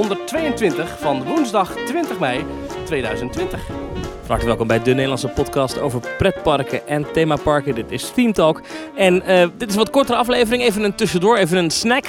122 van woensdag 20 mei 2020. Hartelijk welkom bij de Nederlandse podcast over pretparken en themaparken. Dit is Theme Talk. En dit is een wat kortere aflevering. Even een tussendoor, even een snack.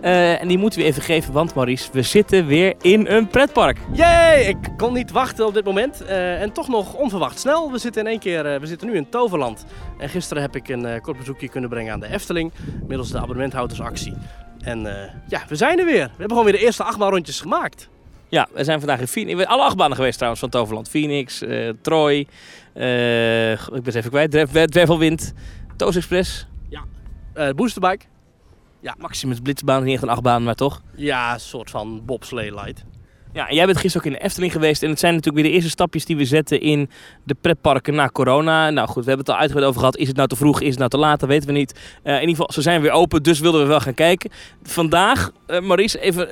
En die moeten we even geven, want Maurice, we zitten weer in een pretpark. Yay! Ik kon niet wachten op dit moment. En toch nog onverwacht snel. We zitten in één keer, we zitten nu in Toverland. En gisteren heb ik een kort bezoekje kunnen brengen aan de Efteling. Middels de abonnementhoudersactie. En ja, we zijn er weer. We hebben gewoon weer de eerste 8 baanrondjes gemaakt. Ja, we zijn vandaag in Phoenix. Alle 8 banen geweest trouwens van Toverland. Phoenix, Troy, ik ben het even kwijt. Drevelwind, Toos Express. Ja. Boosterbike. Ja. Maximus blitzbaan, niet echt een 8-baan, maar toch? Ja, een soort van bobsleigh light. Ja, en jij bent gisteren ook in de Efteling geweest. En het zijn natuurlijk weer de eerste stapjes die we zetten in de pretparken na corona. Nou goed, we hebben het al uitgebreid over gehad. Is het nou te vroeg? Is het nou te laat? Dat weten we niet. In ieder geval, ze zijn weer open, dus wilden we wel gaan kijken. Vandaag, Maurice, even,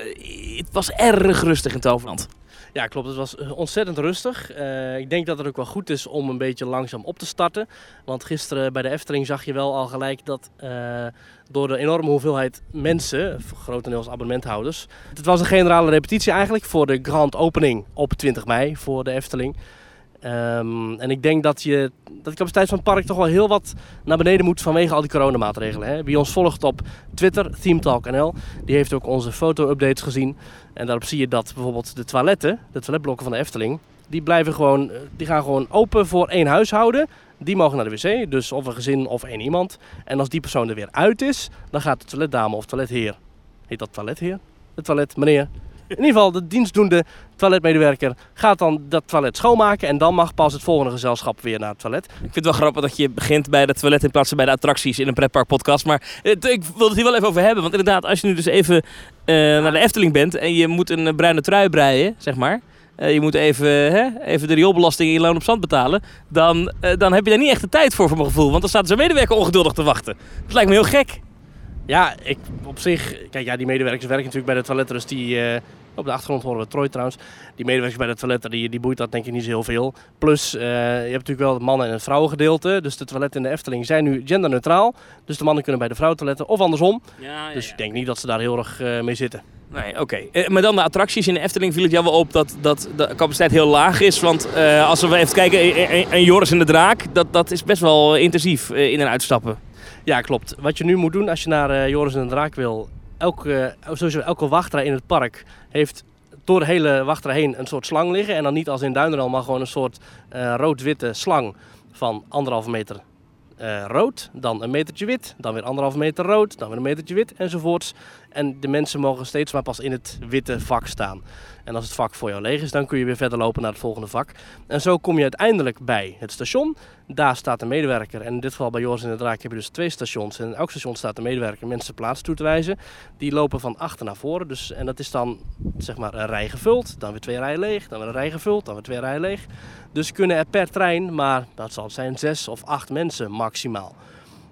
het was erg rustig in Toverland. Ja, klopt. Het was ontzettend rustig. Ik denk dat het ook wel goed is om een beetje langzaam op te starten. Want gisteren bij de Efteling zag je wel al gelijk dat door de enorme hoeveelheid mensen, grotendeels abonnementhouders. Het was een generale repetitie eigenlijk voor de grand opening op 20 mei voor de Efteling. En ik denk dat de capaciteit van het park toch wel heel wat naar beneden moet vanwege al die coronamaatregelen. Hè? Wie ons volgt op Twitter, Themetalk NL, die heeft ook onze foto-updates gezien. En daarop zie je dat bijvoorbeeld de toiletten, de toiletblokken van de Efteling, die gaan gewoon open voor 1 huishouden. Die mogen naar de wc, dus of een gezin of 1 iemand. En als die persoon er weer uit is, dan gaat de toiletdame of toiletheer, heet dat toiletheer? De toiletmeneer. In ieder geval, de dienstdoende toiletmedewerker gaat dan dat toilet schoonmaken. En dan mag pas het volgende gezelschap weer naar het toilet. Ik vind het wel grappig dat je begint bij het toilet in plaats van bij de attracties in een pretparkpodcast. Maar ik wil het hier wel even over hebben. Want inderdaad, als je nu dus even naar de Efteling bent en je moet een bruine trui breien, zeg maar. Je moet even de rioolbelasting in je loon op zand betalen. Dan heb je daar niet echt de tijd voor mijn gevoel. Want dan staat zo'n medewerker ongeduldig te wachten. Dat lijkt me heel gek. Ja, op zich... Kijk, ja, die medewerkers werken natuurlijk bij de toiletten, dus die... Op de achtergrond horen we Troy trouwens. Die medewerkers bij de toiletten, die boeit dat denk ik niet zo heel veel. Plus, je hebt natuurlijk wel het mannen- en het vrouwengedeelte. Dus de toiletten in de Efteling zijn nu genderneutraal. Dus de mannen kunnen bij de vrouwentoiletten of andersom. Ja. Dus ik denk niet dat ze daar heel erg mee zitten. Nee, oké. Maar dan de attracties in de Efteling viel het jou wel op dat de capaciteit heel laag is. Want als we even kijken, en Joris en de Draak, dat is best wel intensief in- en uitstappen. Ja, klopt. Wat je nu moet doen als je naar Joris en de Draak wil... Elke wachtrij in het park heeft door de hele wachtrij heen een soort slang liggen. En dan niet als in Duinrell, maar gewoon een soort rood-witte slang van 1,5 meter rood. Dan 1 metertje wit, dan weer 1,5 meter rood, dan weer 1 metertje wit enzovoorts. En de mensen mogen steeds maar pas in het witte vak staan. En als het vak voor jou leeg is, dan kun je weer verder lopen naar het volgende vak. En zo kom je uiteindelijk bij het station. Daar staat een medewerker. En in dit geval bij Joris en de Draak heb je dus 2 stations. En in elk station staat een medewerker mensen plaats toe te wijzen. Die lopen van achter naar voren. Dus, en dat is dan zeg maar een rij gevuld. Dan weer 2 rijen leeg. Dan weer een rij gevuld. Dan weer 2 rijen leeg. Dus kunnen er per trein, maar dat zal zijn 6 of 8 mensen maximaal.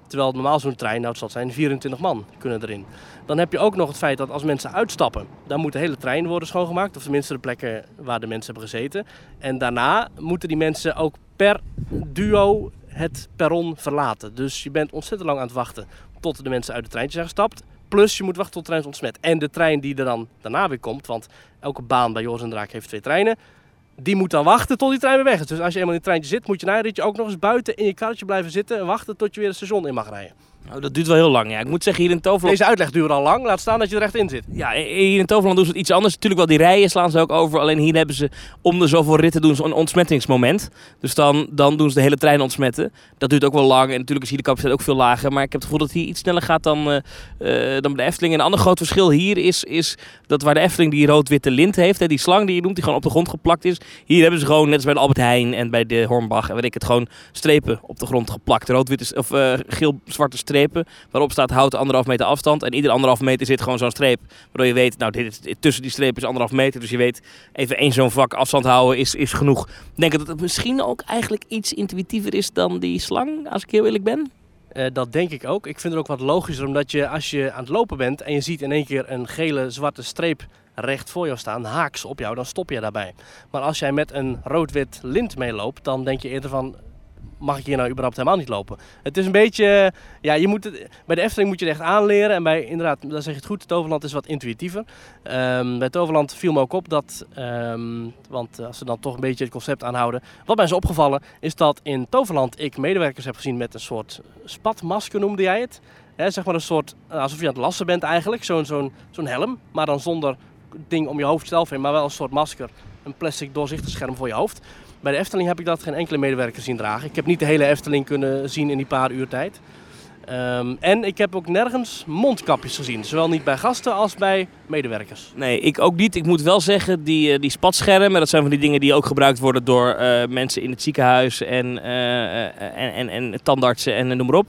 Terwijl normaal zo'n trein, nou het zal zijn 24 man kunnen erin. Dan heb je ook nog het feit dat als mensen uitstappen, dan moet de hele trein worden schoongemaakt. Of tenminste de plekken waar de mensen hebben gezeten. En daarna moeten die mensen ook per duo het perron verlaten. Dus je bent ontzettend lang aan het wachten tot de mensen uit de treintje zijn gestapt. Plus je moet wachten tot de trein is ontsmet. En de trein die er dan daarna weer komt, want elke baan bij Joris en de Draak heeft 2 treinen. Die moet dan wachten tot die trein weer weg is. Dus als je eenmaal in het treintje zit, moet je na een ritje ook nog eens buiten in je karretje blijven zitten en wachten tot je weer het station in mag rijden. Nou, dat duurt wel heel lang. Ja. Ik moet zeggen, hier in Toverland... Deze uitleg duurt al lang. Laat staan dat je er echt in zit. Ja, hier in Toverland doen ze iets anders. Natuurlijk wel die rijen slaan ze ook over. Alleen hier hebben ze om de zoveel ritten doen ze een ontsmettingsmoment. Dus dan doen ze de hele trein ontsmetten. Dat duurt ook wel lang. En natuurlijk is hier de capaciteit ook veel lager. Maar ik heb het gevoel dat hier iets sneller gaat dan bij de Efteling. En een ander groot verschil hier is dat waar de Efteling die rood-witte lint heeft. Hè, die slang die je noemt, die gewoon op de grond geplakt is. Hier hebben ze gewoon, net als bij de Albert Heijn en bij de Hornbach en weet ik het, gewoon strepen op de grond geplakt. Rood-witte of geel-zwarte strepen. Waarop staat houd 1,5 meter afstand. En ieder 1,5 meter zit gewoon zo'n streep. Waardoor je weet, nou, tussen die streep is 1,5 meter. Dus je weet, even één zo'n vak afstand houden is genoeg. Ik denk dat het misschien ook eigenlijk iets intuïtiever is dan die slang, als ik heel eerlijk ben. Dat denk ik ook. Ik vind het ook wat logischer, omdat je als je aan het lopen bent en je ziet in één keer een gele zwarte streep recht voor jou staan, haaks op jou, dan stop je daarbij. Maar als jij met een rood-wit lint meeloopt, dan denk je eerder van... mag ik hier nou überhaupt helemaal niet lopen? Het is een beetje, ja, je moet het, bij de Efteling moet je het echt aanleren. En bij, inderdaad, daar zeg je het goed, Toverland is wat intuïtiever. Bij Toverland viel me ook op dat, want als ze dan toch een beetje het concept aanhouden. Wat mij is opgevallen, is dat in Toverland ik medewerkers heb gezien met een soort spatmasker, noemde jij het. Hè, zeg maar een soort, alsof je aan het lassen bent eigenlijk, zo'n helm. Maar dan zonder ding om je hoofd zelf heen, maar wel een soort masker. Een plastic doorzichtig scherm voor je hoofd. Bij de Efteling heb ik dat geen enkele medewerker zien dragen. Ik heb niet de hele Efteling kunnen zien in die paar uur tijd. En ik heb ook nergens mondkapjes gezien. Zowel niet bij gasten als bij medewerkers. Nee, ik ook niet. Ik moet wel zeggen, die spatschermen, dat zijn van die dingen die ook gebruikt worden door mensen in het ziekenhuis en tandartsen en noem maar op.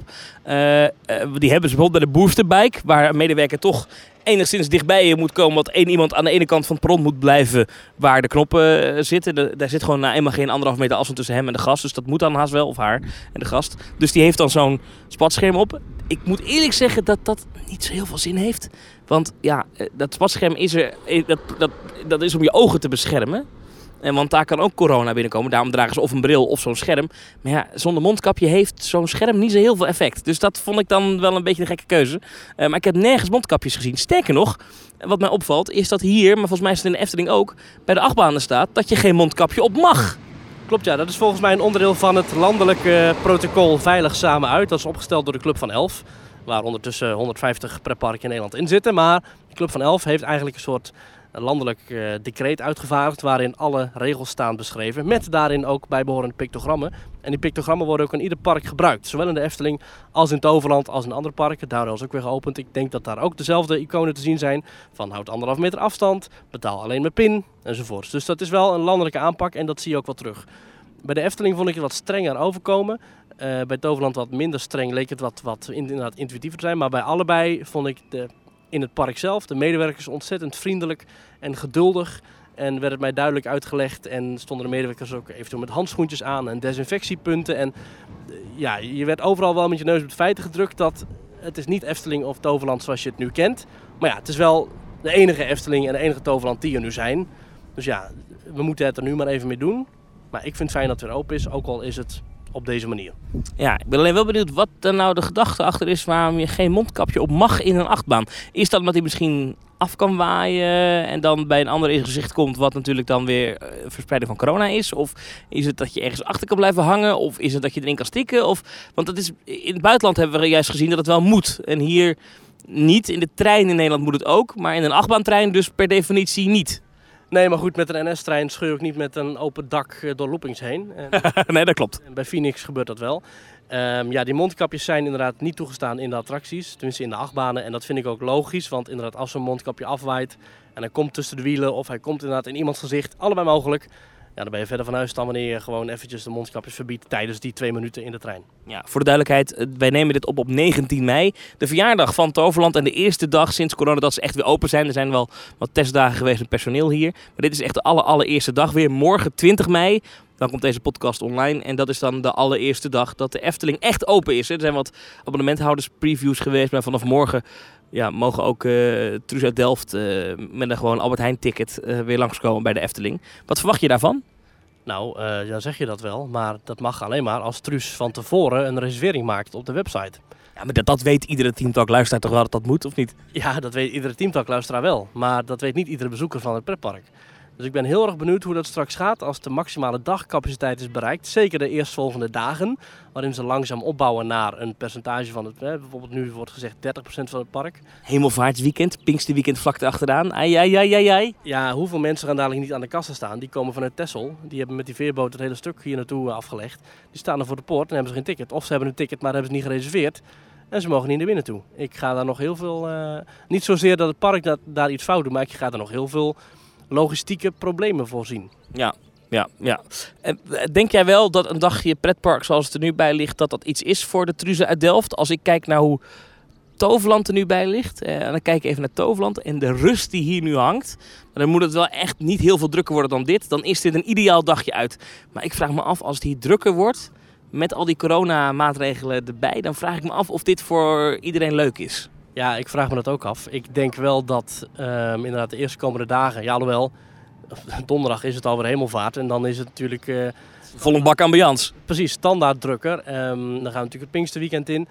Die hebben ze bijvoorbeeld bij de Boosterbike, waar een medewerker toch enigszins dichtbij je moet komen, want iemand aan de ene kant van het perron moet blijven waar de knoppen zitten. Daar zit gewoon eenmaal geen 1,5 meter afstand tussen hem en de gast. Dus dat moet dan haast wel, of haar en de gast. Dus die heeft dan zo'n spatscherm op. Ik moet eerlijk zeggen dat dat niet zo heel veel zin heeft. Want ja, dat spatscherm is er, dat is om je ogen te beschermen. Want daar kan ook corona binnenkomen. Daarom dragen ze of een bril of zo'n scherm. Maar ja, zonder mondkapje heeft zo'n scherm niet zo heel veel effect. Dus dat vond ik dan wel een beetje een gekke keuze. Maar ik heb nergens mondkapjes gezien. Sterker nog, wat mij opvalt is dat hier, maar volgens mij is het in de Efteling ook, bij de achtbanen staat dat je geen mondkapje op mag. Klopt, ja. Dat is volgens mij een onderdeel van het landelijke protocol Veilig Samen Uit. Dat is opgesteld door de Club van Elf. Waar ondertussen 150 pretparken in Nederland in zitten. Maar de Club van Elf heeft eigenlijk een soort landelijk decreet uitgevaardigd waarin alle regels staan beschreven, met daarin ook bijbehorende pictogrammen. En die pictogrammen worden ook in ieder park gebruikt. Zowel in de Efteling als in Toverland als in andere parken. Duinrell is ook weer geopend. Ik denk dat daar ook dezelfde iconen te zien zijn. Van houd 1,5 meter afstand, betaal alleen met pin enzovoorts. Dus dat is wel een landelijke aanpak en dat zie je ook wel terug. Bij de Efteling vond ik het wat strenger overkomen. Bij Toverland wat minder streng, leek het wat inderdaad intuïtiever te zijn. Maar bij allebei vond ik in het park zelf de medewerkers ontzettend vriendelijk en geduldig. En werd het mij duidelijk uitgelegd. En stonden de medewerkers ook eventueel met handschoentjes aan en desinfectiepunten. En ja, je werd overal wel met je neus op de feiten gedrukt dat het is niet Efteling of Toverland zoals je het nu kent. Maar ja, het is wel de enige Efteling en de enige Toverland die er nu zijn. Dus ja, we moeten het er nu maar even mee doen. Maar ik vind het fijn dat het weer open is, ook al is het op deze manier. Ja, ik ben alleen wel benieuwd wat er nou de gedachte achter is waarom je geen mondkapje op mag in een achtbaan. Is dat omdat hij misschien af kan waaien en dan bij een ander in zijn gezicht komt, wat natuurlijk dan weer verspreiding van corona is? Of is het dat je ergens achter kan blijven hangen? Of is het dat je erin kan stikken? Want dat is, in het buitenland hebben we juist gezien dat het wel moet. En hier niet. In de trein in Nederland moet het ook, maar in een achtbaantrein dus per definitie niet. Nee, maar goed, met een NS-trein scheur je ook niet met een open dak door loopings heen. Nee, dat klopt. Bij Phoenix gebeurt dat wel. Ja, die mondkapjes zijn inderdaad niet toegestaan in de attracties. Tenminste in de achtbanen. En dat vind ik ook logisch. Want inderdaad, als zo'n mondkapje afwaait en hij komt tussen de wielen of hij komt inderdaad in iemands gezicht. Allebei mogelijk. Ja, dan ben je verder van huis dan wanneer je gewoon eventjes de mondkapjes verbiedt tijdens die 2 minuten in de trein. Ja, voor de duidelijkheid, wij nemen dit op 19 mei. De verjaardag van Toverland en de eerste dag sinds corona dat ze echt weer open zijn. Er zijn wel wat testdagen geweest met personeel hier. Maar dit is echt de allereerste dag weer. Morgen 20 mei, dan komt deze podcast online. En dat is dan de allereerste dag dat de Efteling echt open is. Er zijn wat abonnementhouders previews geweest, maar vanaf morgen ja, mogen ook Truus uit Delft met een gewoon Albert Heijn ticket weer langskomen bij de Efteling. Wat verwacht je daarvan? Nou, dan zeg je dat wel, maar dat mag alleen maar als Truus van tevoren een reservering maakt op de website. Ja, maar dat weet iedere Theme Talk luisteraar toch wel dat dat moet, of niet? Ja, dat weet iedere Theme Talk luisteraar wel, maar dat weet niet iedere bezoeker van het pretpark. Dus ik ben heel erg benieuwd hoe dat straks gaat als de maximale dagcapaciteit is bereikt. Zeker de eerstvolgende dagen, waarin ze langzaam opbouwen naar een percentage van het, bijvoorbeeld nu wordt gezegd 30% van het park. Hemelvaartsweekend, Pinksterweekend vlak erachteraan. Ai, ai, ai, ai, ai. Ja, hoeveel mensen gaan dadelijk niet aan de kassa staan? Die komen vanuit Texel, die hebben met die veerboot het hele stuk hier naartoe afgelegd. Die staan er voor de poort en hebben ze geen ticket. Of ze hebben een ticket, maar hebben ze niet gereserveerd. En ze mogen niet naar binnen toe. Ik ga daar nog heel veel, niet zozeer dat het park daar iets fout doet, maar ik ga daar nog heel veel logistieke problemen voorzien. Ja. Denk jij wel dat een dagje pretpark zoals het er nu bij ligt, dat dat iets is voor de Truzen uit Delft? Als ik kijk naar hoe Toverland er nu bij ligt, en dan kijk ik even naar Toverland en de rust die hier nu hangt, dan moet het wel echt niet heel veel drukker worden dan dit. Dan is dit een ideaal dagje uit. Maar ik vraag me af, als het hier drukker wordt, met al die coronamaatregelen erbij, dan vraag ik me af of dit voor iedereen leuk is. Ja, ik vraag me dat ook af. Ik denk wel dat inderdaad de eerstkomende dagen, ja alhoewel, donderdag is het alweer hemelvaart en dan is het natuurlijk... vol een bak ambiance. Precies, standaard drukker. Dan gaan we natuurlijk het Pinksterweekend in.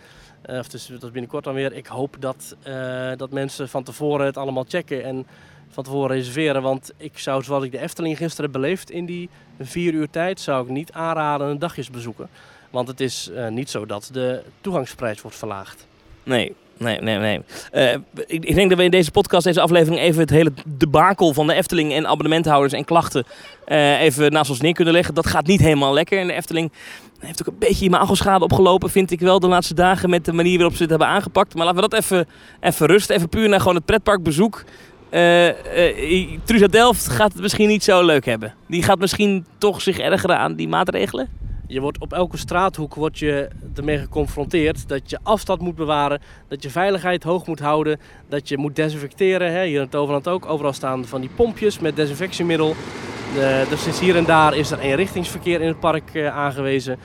Dus dat is binnenkort dan weer. Ik hoop dat mensen van tevoren het allemaal checken en van tevoren reserveren. Want ik zou, zoals ik de Efteling gisteren heb beleefd in die 4 uur tijd, zou ik niet aanraden een dagjesbezoeken. Want het is niet zo dat de toegangsprijs wordt verlaagd. Nee. Ik denk dat we in deze podcast, deze aflevering, even het hele debakel van de Efteling en abonnementhouders en klachten even naast ons neer kunnen leggen. Dat gaat niet helemaal lekker. En de Efteling heeft ook een beetje imagoschade opgelopen, vind ik wel, de laatste dagen met de manier waarop ze het hebben aangepakt. Maar laten we dat even rusten. Even puur naar gewoon het pretparkbezoek. Truus uit Delft gaat het misschien niet zo leuk hebben. Die gaat misschien toch zich ergeren aan die maatregelen. Je wordt op elke straathoek ermee geconfronteerd dat je afstand moet bewaren, dat je veiligheid hoog moet houden, dat je moet desinfecteren. Hè? Hier in het Toverland ook, overal staan van die pompjes met desinfectiemiddel. Dus sinds hier en daar is er eenrichtingsverkeer in het park aangewezen.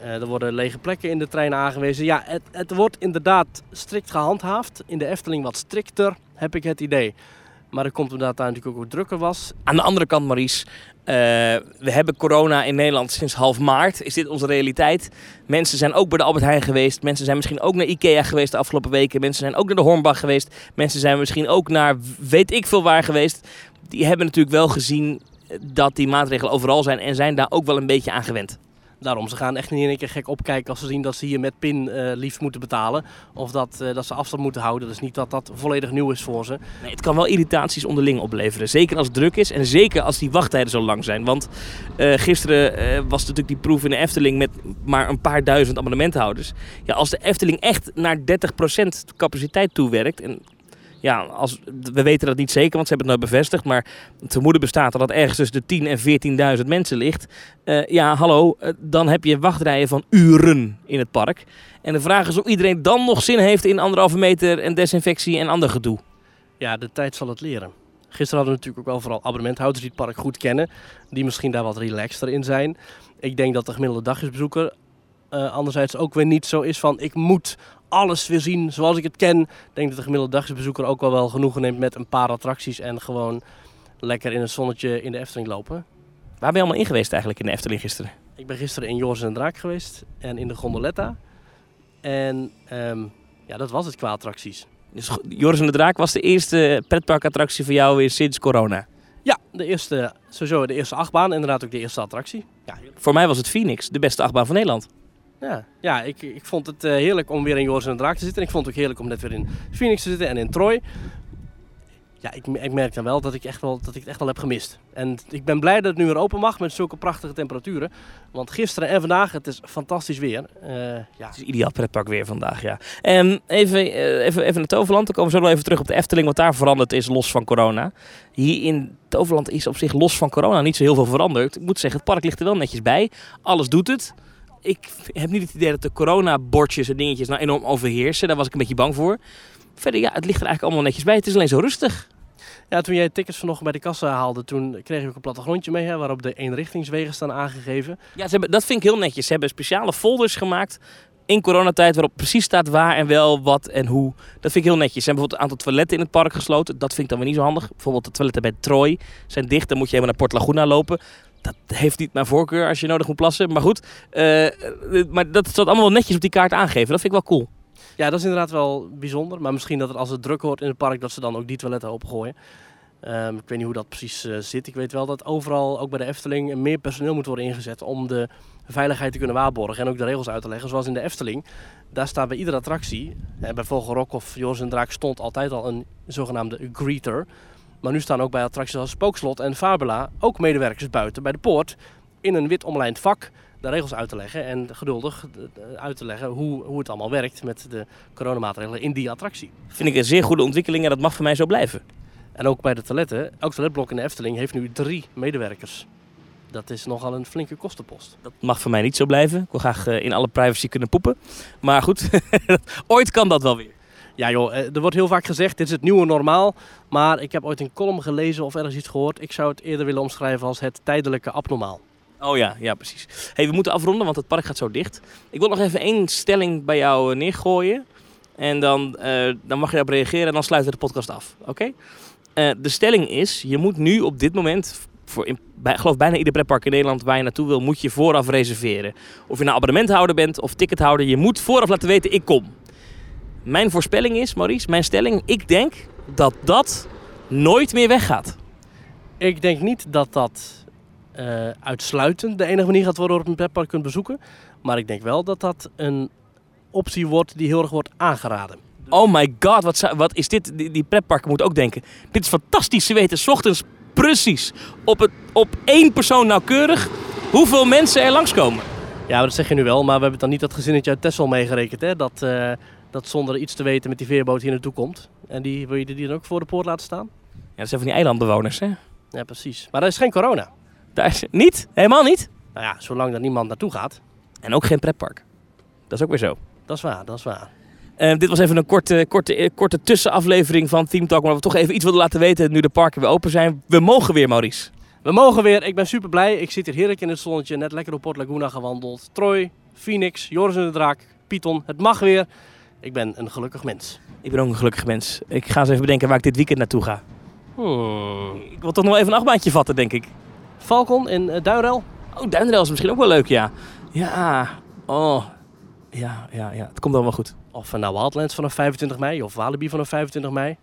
Er worden lege plekken in de treinen aangewezen. Ja, het wordt inderdaad strikt gehandhaafd. In de Efteling wat strikter, heb ik het idee. Maar dat komt omdat daar natuurlijk ook wat drukker was. Aan de andere kant, Maries, we hebben corona in Nederland sinds half maart. Is dit onze realiteit? Mensen zijn ook bij de Albert Heijn geweest. Mensen zijn misschien ook naar Ikea geweest de afgelopen weken. Mensen zijn ook naar de Hornbach geweest. Mensen zijn misschien ook naar weet ik veel waar geweest. Die hebben natuurlijk wel gezien dat die maatregelen overal zijn en zijn daar ook wel een beetje aan gewend. Daarom, ze gaan echt niet in één keer gek opkijken als ze zien dat ze hier met PIN lief moeten betalen. Of dat ze afstand moeten houden. Dus niet dat volledig nieuw is voor ze. Nee, het kan wel irritaties onderling opleveren. Zeker als het druk is en zeker als die wachttijden zo lang zijn. Want gisteren was natuurlijk die proef in de Efteling met maar een paar duizend abonnementhouders. Ja, als de Efteling echt naar 30% capaciteit toewerkt... Ja, we weten dat niet zeker, want ze hebben het nooit bevestigd. Maar het vermoeden bestaat dat ergens tussen de 10.000 en 14.000 mensen ligt. Dan heb je wachtrijen van uren in het park. En de vraag is of iedereen dan nog zin heeft in 1,5 meter en desinfectie en ander gedoe. Ja, de tijd zal het leren. Gisteren hadden we natuurlijk ook wel vooral abonnementhouders die het park goed kennen. Die misschien daar wat relaxter in zijn. Ik denk dat de gemiddelde dagjesbezoeker anderzijds ook weer niet zo is van ik moet... alles weer zien zoals ik het ken. Ik denk dat de gemiddelde dagjesbezoeker ook wel genoegen neemt met een paar attracties en gewoon lekker in het zonnetje in de Efteling lopen. Waar ben je allemaal in geweest eigenlijk in de Efteling gisteren? Ik ben gisteren in Joris en de Draak geweest en in de Gondoletta. En dat was het qua attracties. Dus Joris en de Draak was de eerste pretparkattractie voor jou weer sinds corona? Ja, sowieso de eerste achtbaan, inderdaad ook de eerste attractie. Ja. Voor mij was het Phoenix, de beste achtbaan van Nederland. Ja, ik vond het heerlijk om weer in Joris en de Draak te zitten. En ik vond het ook heerlijk om net weer in Phoenix te zitten en in Troy. Ja, ik merk dan wel dat ik het echt al heb gemist. En ik ben blij dat het nu weer open mag met zulke prachtige temperaturen. Want gisteren en vandaag, het is fantastisch weer. Het is ideaal pretpark weer vandaag, ja. Even naar Toverland. Dan komen we zo nog even terug op de Efteling. Wat daar veranderd is, los van corona. Hier in Toverland is op zich los van corona niet zo heel veel veranderd. Ik moet zeggen, het park ligt er wel netjes bij. Alles doet het. Ik heb niet het idee dat de coronabordjes en dingetjes nou enorm overheersen. Daar was ik een beetje bang voor. Verder, ja, het ligt er eigenlijk allemaal netjes bij. Het is alleen zo rustig. Ja, toen jij tickets vanochtend bij de kassa haalde, toen kreeg ik ook een plattegrondje mee, hè, waarop de eenrichtingswegen staan aangegeven. Ja, dat vind ik heel netjes. Ze hebben speciale folders gemaakt in coronatijd waarop precies staat waar en wel, wat en hoe. Dat vind ik heel netjes. Ze hebben bijvoorbeeld een aantal toiletten in het park gesloten. Dat vind ik dan weer niet zo handig. Bijvoorbeeld de toiletten bij Troy zijn dicht. Dan moet je helemaal naar Port Laguna lopen. Dat heeft niet mijn voorkeur als je nodig moet plassen. Maar goed, maar dat staat allemaal wel netjes op die kaart aangegeven. Dat vind ik wel cool. Ja, dat is inderdaad wel bijzonder. Maar misschien dat als het druk wordt in het park, dat ze dan ook die toiletten opgooien. Ik weet niet hoe dat precies zit. Ik weet wel dat overal, ook bij de Efteling, meer personeel moet worden ingezet om de veiligheid te kunnen waarborgen en ook de regels uit te leggen. Zoals in de Efteling, daar staat bij iedere attractie, bij Vogelrock of Joris en de Draak stond altijd al een zogenaamde greeter. Maar nu staan ook bij attracties als Spookslot en Fabula ook medewerkers buiten bij de poort in een wit omlijnd vak de regels uit te leggen en geduldig uit te leggen hoe het allemaal werkt met de coronamaatregelen in die attractie. Vind ik een zeer goede ontwikkeling en dat mag voor mij zo blijven. En ook bij de toiletten, elk toiletblok in de Efteling heeft nu 3 medewerkers. Dat is nogal een flinke kostenpost. Dat mag voor mij niet zo blijven. Ik wil graag in alle privacy kunnen poepen. Maar goed, ooit kan dat wel weer. Ja joh, er wordt heel vaak gezegd, dit is het nieuwe normaal. Maar ik heb ooit een column gelezen of ergens iets gehoord. Ik zou het eerder willen omschrijven als het tijdelijke abnormaal. Oh ja, precies. Hey, we moeten afronden, want het park gaat zo dicht. Ik wil nog even 1 stelling bij jou neergooien. En dan mag je daarop reageren en dan sluiten we de podcast af. Oké? De stelling is, je moet nu op dit moment geloof bijna ieder pretpark in Nederland waar je naartoe wil, moet je vooraf reserveren. Of je nou abonnementhouder bent of tickethouder, je moet vooraf laten weten, ik kom. Mijn voorspelling is, Maurice, mijn stelling, ik denk dat dat nooit meer weggaat. Ik denk niet dat dat uitsluitend de enige manier gaat worden waarop je een pretpark kunt bezoeken. Maar ik denk wel dat dat een optie wordt die heel erg wordt aangeraden. Oh my god, wat is dit? Die pretparken moeten ook denken. Dit is fantastisch, ze weten 's ochtends precies op één persoon nauwkeurig hoeveel mensen er langskomen. Ja, dat zeg je nu wel, maar we hebben dan niet dat gezinnetje uit Texel meegerekend, hè? Dat zonder iets te weten met die veerboot hier naartoe komt. En die wil je die dan ook voor de poort laten staan? Ja, dat zijn van die eilandbewoners, hè? Ja, precies. Maar daar is geen corona. Daar is niet? Helemaal niet? Nou ja, zolang daar niemand naartoe gaat. En ook geen pretpark. Dat is ook weer zo. Dat is waar, dat is waar. Dit was even een korte tussenaflevering van Theme Talk, maar we toch even iets wilden laten weten nu de parken weer open zijn. We mogen weer, Maurice. We mogen weer. Ik ben super blij. Ik zit hier heerlijk in het zonnetje. Net lekker door Port Laguna gewandeld. Troy, Phoenix, Joris en de Draak, Python. Het mag weer. Ik ben een gelukkig mens. Ik ben ook een gelukkig mens. Ik ga eens even bedenken waar ik dit weekend naartoe ga. Ik wil toch nog even een achtbaantje vatten, denk ik. Falcon in Duinrell. Oh, Duinrell is misschien ook wel leuk, ja. Ja. Oh. Ja. Het komt allemaal goed. Of nou Wildlands vanaf 25 mei. Of Walibi vanaf 25 mei.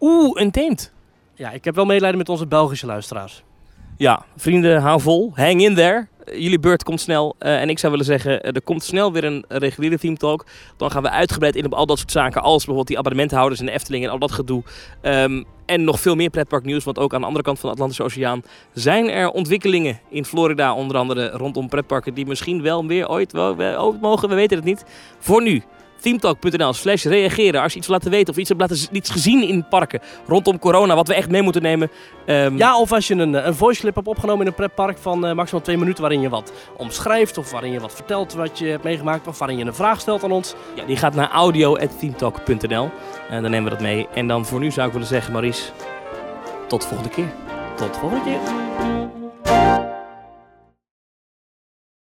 Oeh, Untamed. Ja, ik heb wel medelijden met onze Belgische luisteraars. Ja, vrienden, hou vol. Hang in there. Jullie beurt komt snel. En ik zou willen zeggen, er komt snel weer een reguliere Theme Talk. Dan gaan we uitgebreid in op al dat soort zaken. Als bijvoorbeeld die abonnementhouders en de Efteling en al dat gedoe. En nog veel meer pretparknieuws. Want ook aan de andere kant van de Atlantische Oceaan zijn er ontwikkelingen in Florida. Onder andere rondom pretparken die misschien wel weer ooit mogen. We weten het niet. Voor nu. Themetalk.nl/reageren als je iets laten weten of iets hebt iets gezien in parken rondom corona, wat we echt mee moeten nemen. Ja, of als je een voice clip hebt opgenomen in een pretpark van maximaal 2 minuten waarin je wat omschrijft of waarin je wat vertelt wat je hebt meegemaakt of waarin je een vraag stelt aan ons. Ja, die gaat naar audio@themetalk.nl en dan nemen we dat mee. En dan voor nu zou ik willen zeggen, Maurice, tot de volgende keer.